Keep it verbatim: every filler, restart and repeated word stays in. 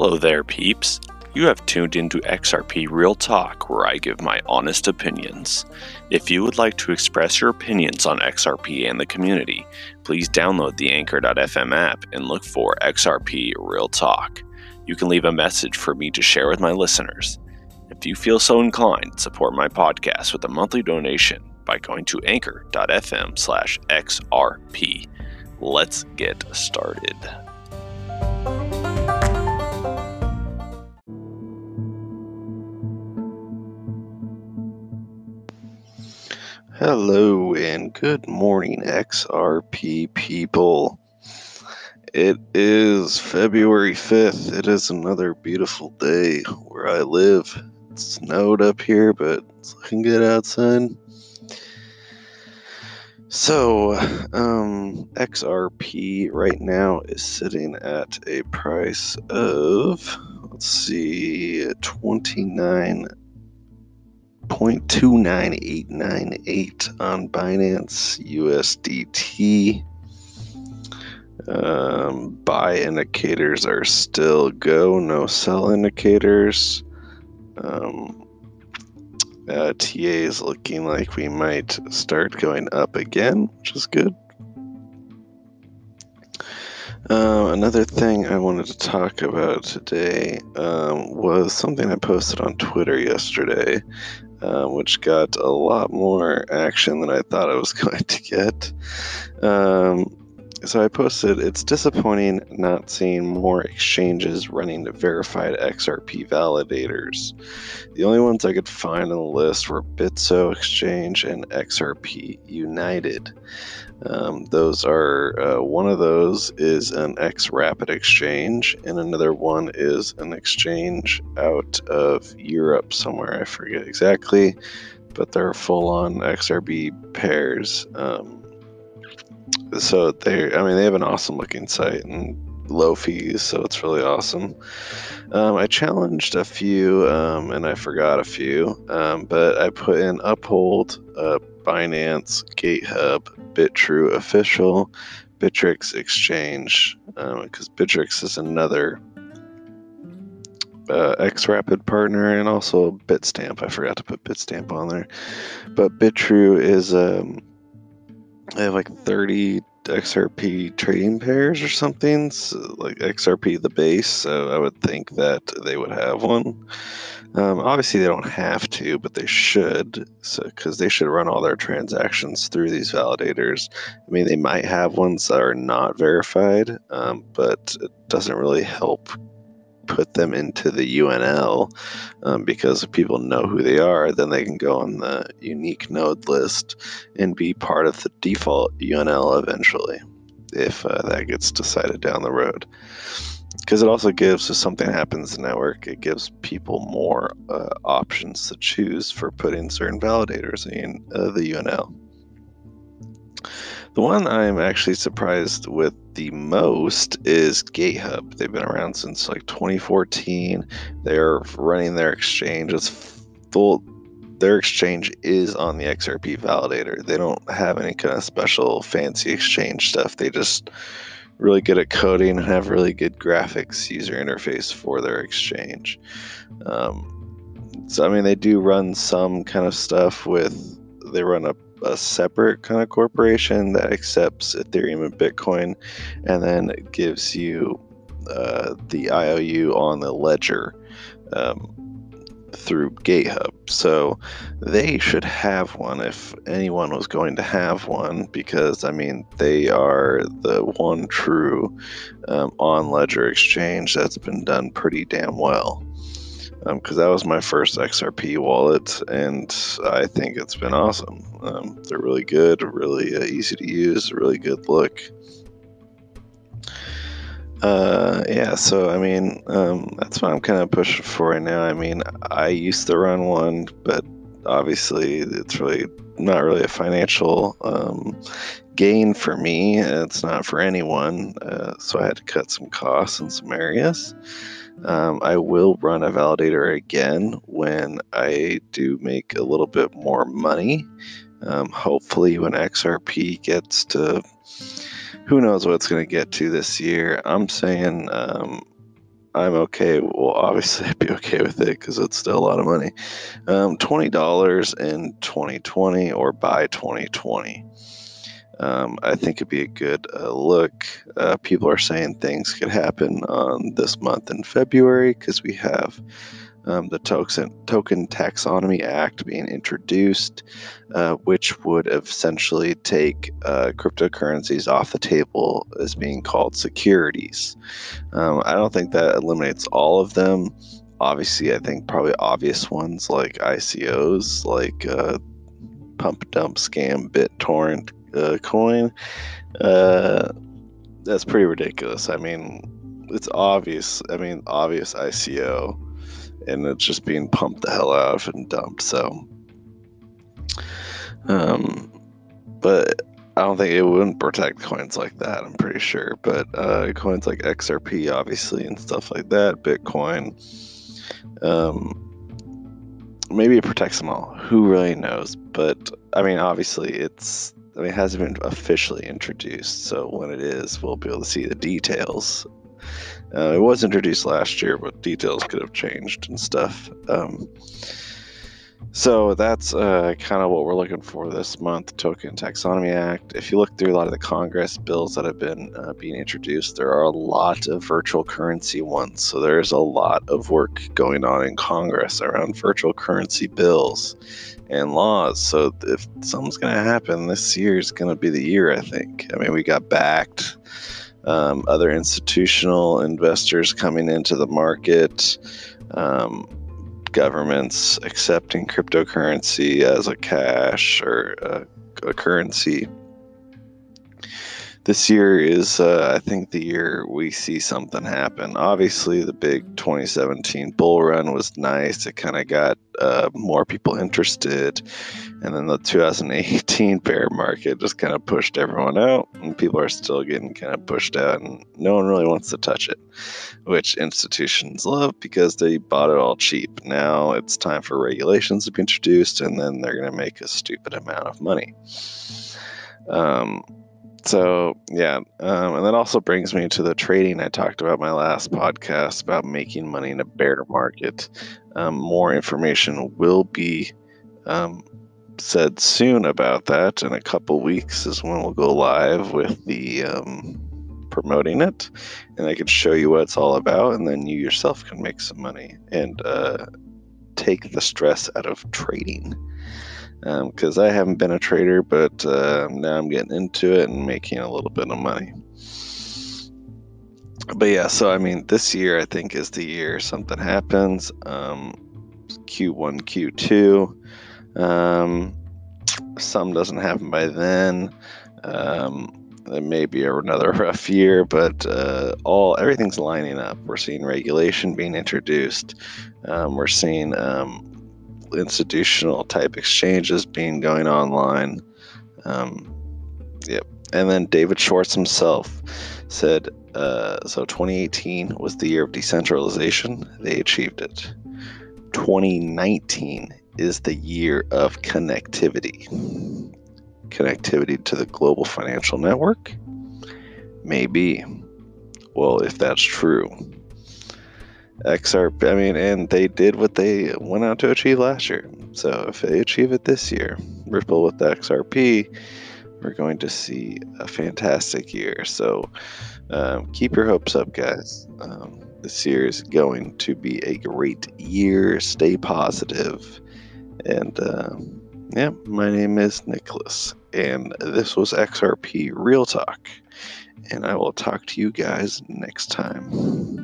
Hello there, peeps. You have tuned into X R P Real Talk, where I give my honest opinions. If you would like to express your opinions on X R P and the community, please download the Anchor dot f m app and look for X R P Real Talk. You can leave a message for me to share with my listeners. If you feel so inclined, support my podcast with a monthly donation by going to anchor dot f m slash X R P. Let's get started. Hello and good morning, X R P people. It is February fifth. It is another beautiful day where I live. It's snowed up here, but it's looking good outside. So, um, X R P right now is sitting at a price of, let's see, twenty-nine point two nine eight nine eight on Binance U S D T. Um, buy indicators are still go, no sell indicators. Um, uh, T A is looking like we might start going up again, which is good. Uh, another thing I wanted to talk about today um, was something I posted on Twitter yesterday, uh, which got a lot more action than I thought I was going to get. Um, so I posted, "It's disappointing not seeing more exchanges running to verified X R P validators. The only ones I could find on the list were Bitso Exchange and X R P United. Um, those are, uh, one of those is an X-Rapid exchange, and another one is an exchange out of Europe somewhere. I forget exactly, but they're full-on X R P pairs. Um, so they, I mean, they have an awesome-looking site and low fees, so it's really awesome. Um, I challenged a few, um, and I forgot a few, um, but I put in Uphold, uh, Binance, GateHub, Bitrue Official, Bittrex Exchange, because um, Bittrex is another uh, X-Rapid partner, and also Bitstamp. I forgot to put Bitstamp on there. But Bitrue is, um, I have like thirty X R P trading pairs or something, so like X R P the base, so I would think that they would have one. Um, obviously they don't have to, but they should, so because they should run all their transactions through these validators. I mean, they might have ones that are not verified, um, but it doesn't really help put them into the U N L, um, because if people know who they are, then they can go on the unique node list and be part of the default U N L eventually, if uh, that gets decided down the road. Because it also gives, if something happens in the network, it gives people more uh, options to choose for putting certain validators in uh, the U N L. The one I'm actually surprised with the most is GateHub. They've been around since like twenty fourteen. They're running their exchange. It's full. Their exchange is on the X R P validator. They don't have any kind of special fancy exchange stuff. They just really good at coding and have really good graphics user interface for their exchange. Um, so, I mean, they do run some kind of stuff with, they run a a separate kind of corporation that accepts Ethereum and Bitcoin, and then gives you uh, the I O U on the ledger um, through GateHub. So they should have one if anyone was going to have one, because I mean, they are the one true um, on ledger exchange that's been done pretty damn well. Because um, that was my first X R P wallet, and I think it's been awesome. Um, they're really good, really uh, easy to use, really good look. Uh, yeah, so I mean, um, that's what I'm kind of pushing for right now. I mean, I used to run one, but obviously it's really not really a financial um, gain for me. It's not for anyone, uh, so I had to cut some costs in some areas. Um, I will run a validator again when I do make a little bit more money. Um, hopefully when X R P gets to, who knows what it's going to get to this year. I'm saying um, I'm okay. Well, obviously I'd be okay with it because it's still a lot of money. Um, twenty dollars in twenty twenty or by twenty twenty. Um, I think it'd be a good uh, look. Uh, people are saying things could happen on this month in February because we have um, the Token Token Taxonomy Act being introduced, uh, which would essentially take uh, cryptocurrencies off the table as being called securities. Um, I don't think that eliminates all of them. Obviously, I think probably obvious ones like I C Os, like uh, Pump Dump Scam, BitTorrent, Uh, coin uh, that's pretty ridiculous. I mean, it's obvious. I mean, obvious I C O, and it's just being pumped the hell out of and dumped. So, um, but I don't think it wouldn't protect coins like that. I'm pretty sure, but uh, coins like X R P, obviously, and stuff like that, Bitcoin, um. Maybe it protects them all. Who really knows? But I mean, obviously, it's. I mean, it hasn't been officially introduced, so when it is, we'll be able to see the details. Uh, it was introduced last year, but details could have changed and stuff. Um, so that's uh, kind of what we're looking for this month, Token Taxonomy Act. If you look through a lot of the Congress bills that have been uh, being introduced, there are a lot of virtual currency ones. So there's a lot of work going on in Congress around virtual currency bills and laws. So if something's going to happen, this year is going to be the year, I think. I mean, we got backed, um, other institutional investors coming into the market, um, governments accepting cryptocurrency as a cash or a, a currency. This year is, uh, I think, the year we see something happen. Obviously, the big twenty seventeen bull run was nice. It kind of got uh, more people interested. And then the two thousand eighteen bear market just kind of pushed everyone out. And people are still getting kind of pushed out. And no one really wants to touch it, which institutions love because they bought it all cheap. Now it's time for regulations to be introduced. And then they're going to make a stupid amount of money. Um... So, yeah, um, and that also brings me to the trading I talked about my last podcast about making money in a bear market. Um, more information will be um, said soon about that. In a couple weeks is when we'll go live with the um, promoting it, and I can show you what it's all about, and then you yourself can make some money and uh, take the stress out of trading. Because um, I haven't been a trader, but uh, now I'm getting into it and making a little bit of money. But yeah, so I mean, this year I think is the year something happens. Um, Q one, Q two. Um, some doesn't happen by then. Um, it may be another rough year, but uh, all everything's lining up. We're seeing regulation being introduced. Um, we're seeing. Um, institutional type exchanges being going online. Um, yep. And then David Schwartz himself said, uh, so twenty eighteen was the year of decentralization. They achieved it. twenty nineteen is the year of connectivity. Connectivity to the global financial network? Maybe. Well, if that's true. X R P, I mean, and they did what they went out to achieve last year. So if they achieve it this year, Ripple with the X R P, we're going to see a fantastic year. So um, keep your hopes up, guys. Um, this year is going to be a great year. Stay positive. And uh, yeah, my name is Nicholas, and this was X R P Real Talk. And I will talk to you guys next time.